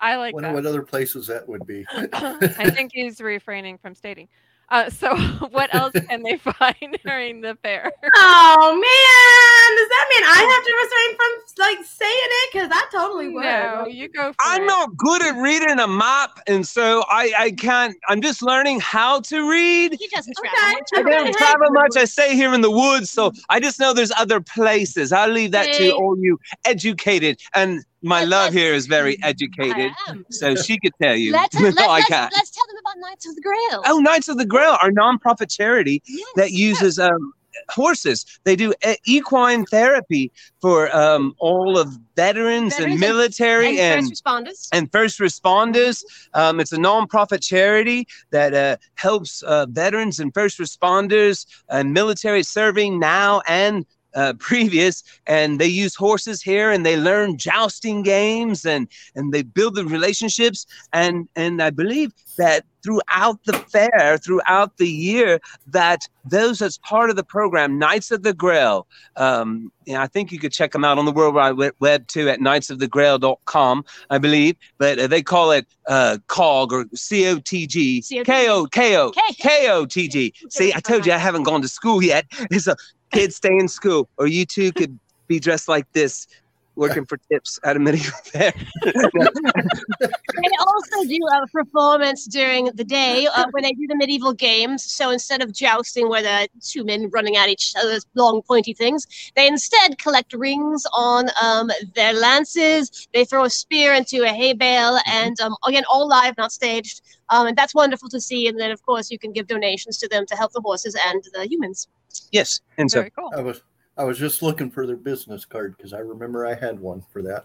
I like I wonder that. What other places that would be. I think he's refraining from stating. Uh, so what else can they find during the fair? Oh, man. Does that mean I have to restrain from like saying it? Because I totally would. No, you go for I'm it. Not good at reading a map, and so I, I can't. I'm just learning how to read. You just okay. travel. I don't travel much. I stay here in the woods, so I just know there's other places. I'll leave that hey. to all you educated and My let's, love here is very educated, so she could tell you. Let's, let's, no, I can't. Let's tell them about Knights of the Grail. Oh, Knights of the Grail are a non-profit charity yes, that uses yes. um, horses. They do e- equine therapy for um, all of veterans, veterans and military and, and, and first responders. And first responders. Um, it's a non-profit charity that uh, helps uh, veterans and first responders and military serving now and Uh, previous, and they use horses here, and they learn jousting games, and and they build the relationships, and and I believe that throughout the fair, throughout the year, that those as part of the program, Knights of the Grail, um, yeah, I think you could check them out on the World Wide Web too at knights of the grail dot com, I believe, but uh, they call it uh, C O G or C O T G, K O K O, K O T G. See, I told you I haven't gone to school yet. It's a kids stay in school, or you two could be dressed like this, working for tips at a medieval fair. They also do a performance during the day uh, when they do the medieval games. So instead of jousting, where the two men running at each other's long pointy things, they instead collect rings on um, their lances. They throw a spear into a hay bale, and um, again, all live, not staged. Um, and that's wonderful to see. And then, of course, you can give donations to them to help the horses and the humans. Yes, and so very cool. I was I was just looking for their business card because I remember I had one for that.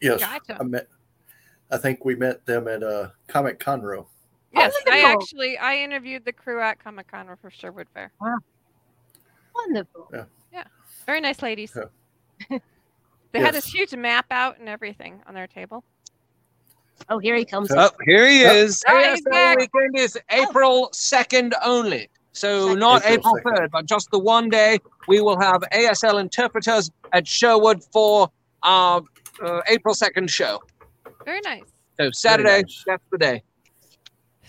Yes, gotcha. I met. I think we met them at uh, Comic Conroe. Yes, oh, I actually I interviewed the crew at Comic Conroe for Sherwood Fair. Wow. Wonderful. Yeah. yeah, very nice ladies. Yeah. They yes. had this huge map out and everything on their table. Oh, here he comes. Oh, here he is. Oh, yes, the weekend is April second only. So second. Not April third, but just the one day. We will have A S L interpreters at Sherwood for our uh, April second show. Very nice. So Saturday, nice. That's the day.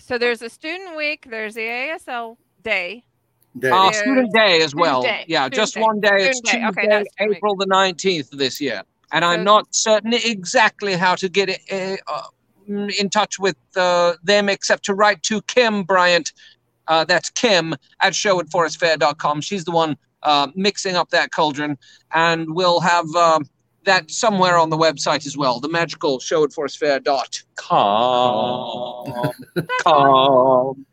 So there's a student week. There's the A S L day. day. Our there's student day as well. Day. Yeah, student just day. one day. Student it's day. Tuesday, okay, April week. the nineteenth this year. And so I'm not certain exactly how to get it, uh, in touch with uh, them, except to write to Kim Bryant. Uh, that's Kim at sherwood forest fair dot com. She's the one uh, mixing up that cauldron. And we'll have uh, that somewhere on the website as well, the magical sherwood forest fair dot com. Com.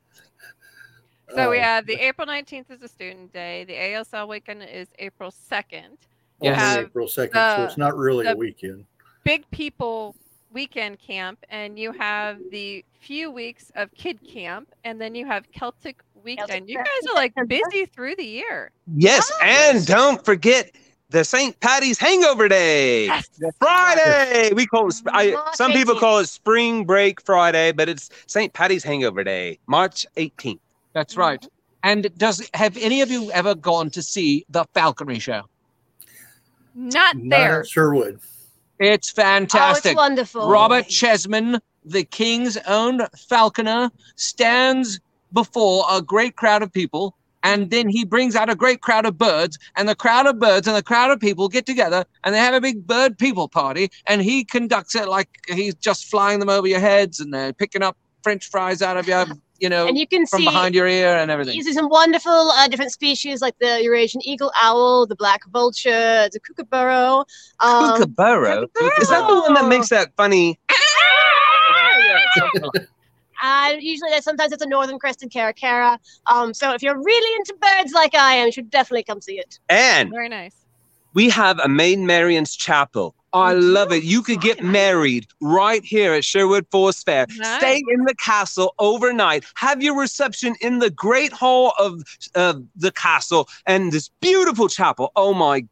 So we have the April nineteenth is a student day. The A S L weekend is April second. Yes. April second, the, so it's not really a weekend. Big People Weekend Camp, and you have the few weeks of Kid Camp, and then you have Celtic Weekend. Celtic you guys are like busy through the year. Yes, wow. And don't forget the Saint Patty's Hangover Day. Yes. Friday. We call it, I, some people call it Spring Break Friday, but it's Saint Patty's Hangover Day, March eighteenth. That's right. Mm-hmm. And does have any of you ever gone to see the Falconry Show? Not there. Not Sherwood. It's fantastic. Oh, it's wonderful. Robert Chesman, the King's own falconer, stands before a great crowd of people, and then he brings out a great crowd of birds, and the crowd of birds and the crowd of people get together, and they have a big bird people party, and he conducts it like he's just flying them over your heads, and they're picking up French fries out of your... You know, and you can from see behind your ear and everything. You see some wonderful uh, different species like the Eurasian eagle owl, the black vulture, the kookaburra. Um, kookaburra? kookaburra? Is that the one that makes that funny? Uh, usually, sometimes it's a northern crested caracara. Um, so if you're really into birds like I am, you should definitely come see it. And very nice. We have a Maid Marian's chapel. I love it. You could get married right here at Sherwood Forest Fair. Nice. Stay in the castle overnight. Have your reception in the great hall of uh, the castle and this beautiful chapel. Oh, my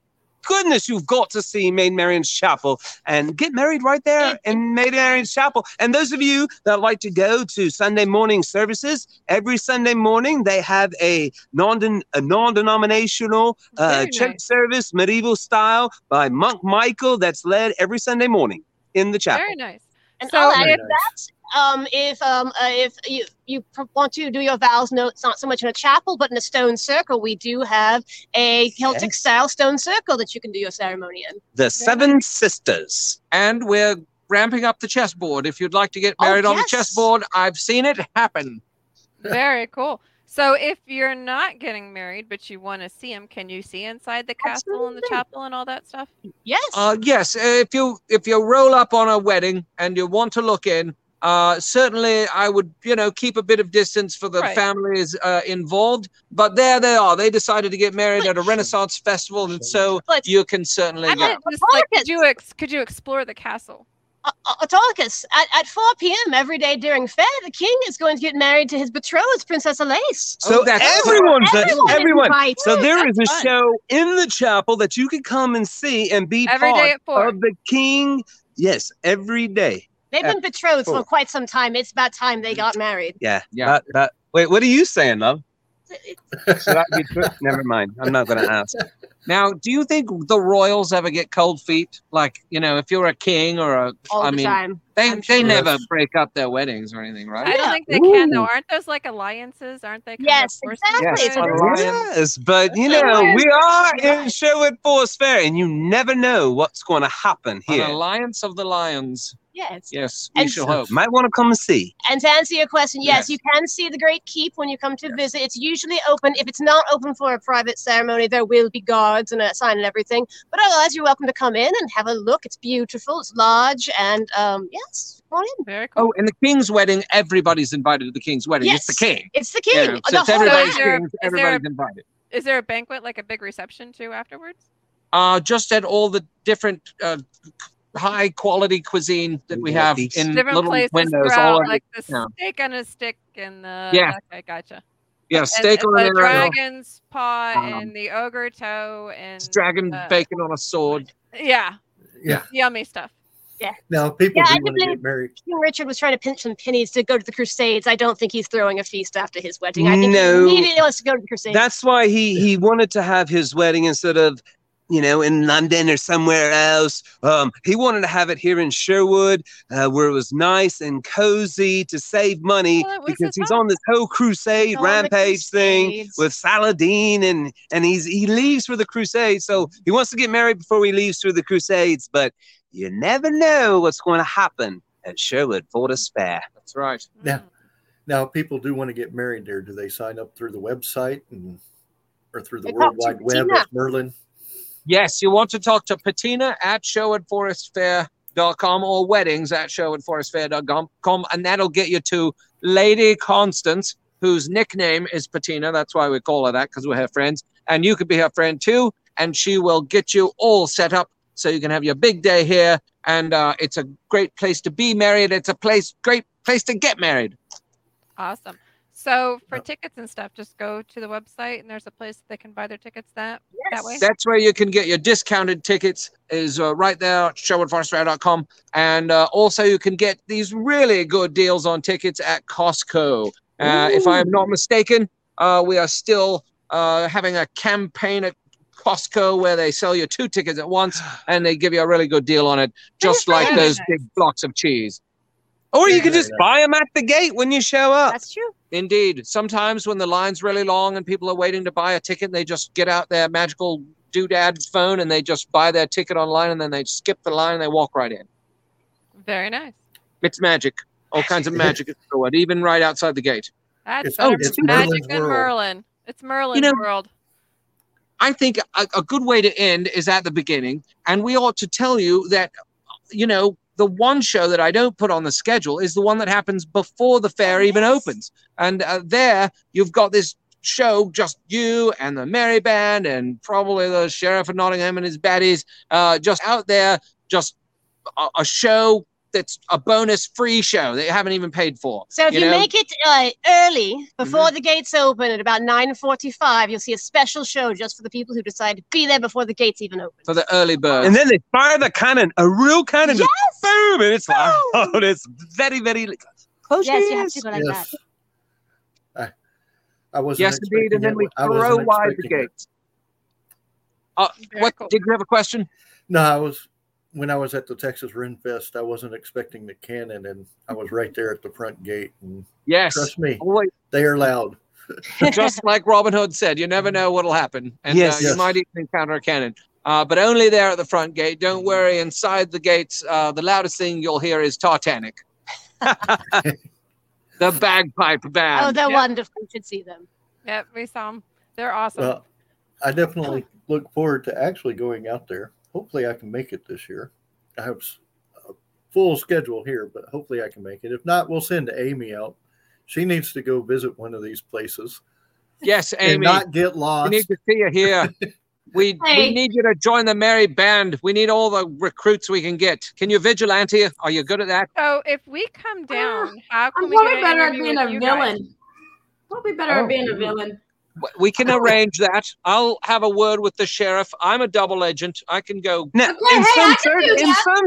goodness. You've got to see Maid Marian's chapel and get married right there in Maid Marian's chapel. And those of you that like to go to Sunday morning services, every Sunday morning they have a, non-den- a non-denominational uh, church nice. service, medieval style, by Monk Michael that's led every Sunday morning in the chapel. Very nice. And so, I'll add nice. that. um, if um, uh, if you, you want to do your vows, no, it's not so much in a chapel, but in a stone circle. We do have a Celtic-style stone circle that you can do your ceremony in. The Seven Sisters. And we're ramping up the chessboard. If you'd like to get married oh, yes. on the chessboard, I've seen it happen. Very cool. So if you're not getting married, but you want to see him, can you see inside the Absolutely. Castle and the chapel and all that stuff? Yes. Uh, yes. If you if you roll up on a wedding and you want to look in, uh, certainly I would, you know, keep a bit of distance for the right. families uh, involved. But there they are. They decided to get married but, at a Renaissance festival, and so but, you can certainly. I mean, just, like, could you ex- could you explore the castle? Autolycus, at, at four p.m. every day during fair, the king is going to get married to his betrothed, Princess Elise. So oh, that's everyone's everyone, everyone, everyone. Right. So there that's is a fun. Show in the chapel that you can come and see and be every part day at four. Of the king. Yes, every day. They've been betrothed four. For quite some time. It's about time they got married. Yeah. yeah. That, that, wait, what are you saying, love? Should I be tr- Never mind. I'm not going to ask. Now, do you think the royals ever get cold feet? Like, you know, if you're a king or a... All I the mean, time. They, they sure. never break up their weddings or anything, right? I yeah. don't think they Ooh. Can, though. Aren't those like alliances? Aren't they? Yes, exactly. Yes, yes, but, you know, we are in Sherwood Forest Fair, and you never know what's going to happen here. An alliance of the lions. Yes. Yes, we and shall so, hope. Might want to come and see. And to answer your question, yes, yes. you can see the Great Keep when you come to yes. visit. It's usually open. If it's not open for a private ceremony, there will be guards and a sign and everything. But otherwise, you're welcome to come in and have a look. It's beautiful. It's large. And, um, yes, come on in. Very cool. Oh, and the king's wedding, everybody's invited to the king's wedding. Yes. It's the king. It's the king. You know, the so everybody's, there, kings, everybody's there, invited. Is there a banquet, like a big reception, too, afterwards? Uh, just at all the different... Uh, high quality cuisine that we yeah, have in little windows all over like the town. Steak on a stick and the yeah okay, gotcha yeah and, steak and on the an dragon's arrow. Paw um, and the ogre toe and dragon uh, bacon on a sword yeah yeah yummy stuff yeah now people yeah, do I want to get married. King Richard was trying to pinch some pennies to go to the Crusades. I don't think he's throwing a feast after his wedding. I think no, he needed us to go to the Crusades. That's why he he wanted to have his wedding instead of, you know, in London or somewhere else. Um, he wanted to have it here in Sherwood, uh, where it was nice and cozy to save money well, because he's time. On this whole crusade oh, rampage thing with Saladin, and, and he's he leaves for the Crusades. So he wants to get married before he leaves for the Crusades, but you never know what's going to happen at Sherwood Forest Fair. That's right. Now, now people do want to get married there. Do they sign up through the website and, or through the they World Wide Web of Merlin? Yes, you want to talk to Patina at sherwood forest fair dot com or weddings at sherwood forest fair dot com, and that'll get you to Lady Constance, whose nickname is Patina. That's why we call her that, because we're her friends. And you could be her friend too, and she will get you all set up so you can have your big day here. And uh, it's a great place to be married. It's a place, great place to get married. Awesome. So for tickets and stuff, just go to the website, and there's a place that they can buy their tickets that, yes. that way? That's where you can get your discounted tickets, is uh, right there at sherwood forest fair dot com. And uh, also you can get these really good deals on tickets at Costco. Uh, if I am not mistaken, uh, we are still uh, having a campaign at Costco where they sell you two tickets at once, and they give you a really good deal on it, just like really those nice. Big blocks of cheese. Or you can just buy them at the gate when you show up. That's true. Indeed. Sometimes when the line's really long and people are waiting to buy a ticket, they just get out their magical doodad phone and they just buy their ticket online, and then they skip the line and they walk right in. Very nice. It's magic. All kinds of magic is forward, even right outside the gate. That's oh, it's magic in Merlin. It's Merlin's you know, world. I think a, a good way to end is at the beginning, and we ought to tell you that, you know, the one show that I don't put on the schedule is the one that happens before the fair oh, even yes. opens. And uh, there you've got this show, just you and the Merry Band and probably the Sheriff of Nottingham and his baddies, uh, just out there, just a, a show that's a bonus free show that you haven't even paid for. So if you, you know? Make it uh, early, before mm-hmm. the gates open at about nine forty-five, you'll see a special show just for the people who decide to be there before the gates even open. For the early birds. And then they fire the cannon, a real cannon. Yes! Boom! And it's loud. Oh, it's very, very close. Yes, you have to go like yes. that. I, I wasn't yes, indeed. And then we throw wide the gates. Uh, what, cool. Did you have a question? No, I was... when I was at the Texas Rune Fest, I wasn't expecting the cannon, and I was right there at the front gate. And yes, trust me, always. They are loud. Just like Robin Hood said, you never know what'll happen, and yes, uh, yes. you might even encounter a cannon. Uh, but only there at the front gate. Don't worry. Inside the gates, uh, the loudest thing you'll hear is Titanic. The bagpipe band. Oh, they're yep. wonderful. You should see them. Yep, we saw them. They're awesome. Well, I definitely look forward to actually going out there. Hopefully I can make it this year. I have a full schedule here, but hopefully I can make it. If not, we'll send Amy out. She needs to go visit one of these places. Yes, Amy. And not get lost. We need to see you here. We, hey. we need you to join the Merry Band. We need all the recruits we can get. Can you vigilante? Are you good at that? Oh, if we come down, how can I'm we get better at being a villain? We'll be better oh. at being a villain. We can arrange that. I'll have a word with the sheriff. I'm a double agent. I can go. Now, okay, in, hey, some cir- in, some,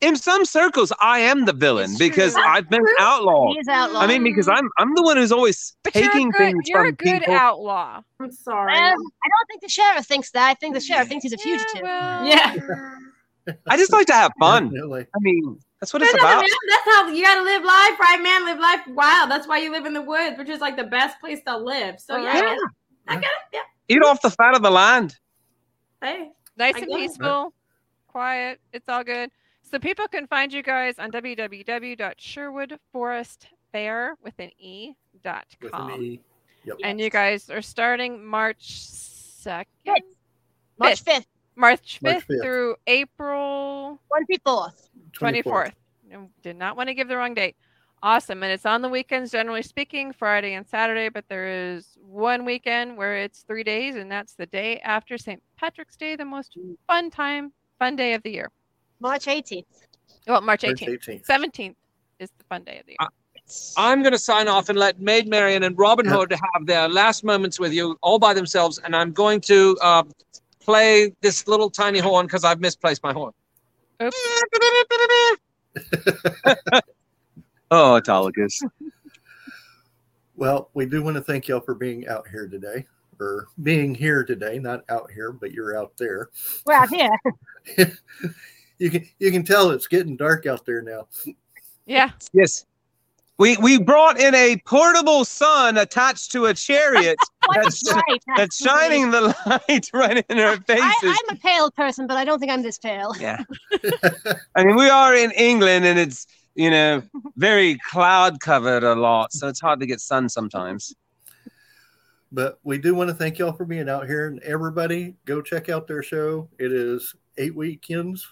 in some circles, I am the villain it's because true. I've been outlawed. He's outlawed. I mean, because I'm I'm the one who's always but taking you're good, things you're from people. You're a good people. Outlaw. I'm sorry. Um, I don't think the sheriff thinks that. I think the sheriff thinks he's a fugitive. Yeah. Well, yeah. I just like to have fun. Really. I mean, that's what but it's about. Man, that's how you got to live life, right, man? Live life wild. That's why you live in the woods, which is like the best place to live. So, yeah. yeah. I got it. Yeah. Eat off the fat of the land. Hey. Nice I and peaceful. It. Quiet. It's all good. So people can find you guys on w w w dot sherwood forest fair with an e dot com. With an e. Yep. And you guys are starting March second. March fifth. March fifth, March fifth. Through April twenty-fourth. twenty-fourth. Did not want to give the wrong date. Awesome. And it's on the weekends, generally speaking, Friday and Saturday. But there is one weekend where it's three days, and that's the day after Saint Patrick's Day, the most fun time, fun day of the year. March eighteenth. Well, March eighteenth. seventeenth is the fun day of the year. Uh, I'm going to sign off and let Maid Marian and Robin Hood have their last moments with you all by themselves. And I'm going to uh, play this little tiny horn because I've misplaced my horn. Oops. Oh, Autolycus. Well, we do want to thank y'all for being out here today, or being here today, not out here, but you're out there. We're out here. You can you can tell it's getting dark out there now. Yeah. Yes. We we brought in a portable sun attached to a chariot that's, right, that's shining me. The light right in our faces. I, I'm a pale person, but I don't think I'm this pale. Yeah. I mean, we are in England, and it's, you know, very cloud covered a lot, so it's hard to get sun sometimes. But we do want to thank y'all for being out here, and everybody go check out their show. It is eight weekends.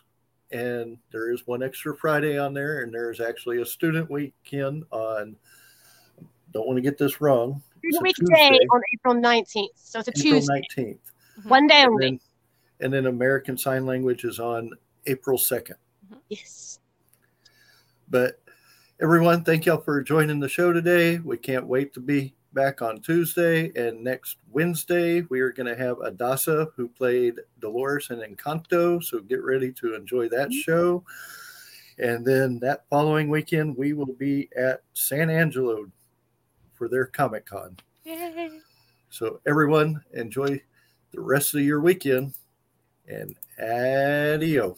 And there is one extra Friday on there, and there is actually a student weekend on, don't want to get this wrong. Student weekday on April nineteenth. So it's a Tuesday. April nineteenth. Mm-hmm. One day a week. And then American Sign Language is on April second. Mm-hmm. Yes. But everyone, thank y'all for joining the show today. We can't wait to be back on Tuesday. And next Wednesday, we are going to have Adasa, who played Dolores in Encanto. So get ready to enjoy that show. And then that following weekend, we will be at San Angelo for their Comic-Con. Yay. So everyone, enjoy the rest of your weekend. And adio.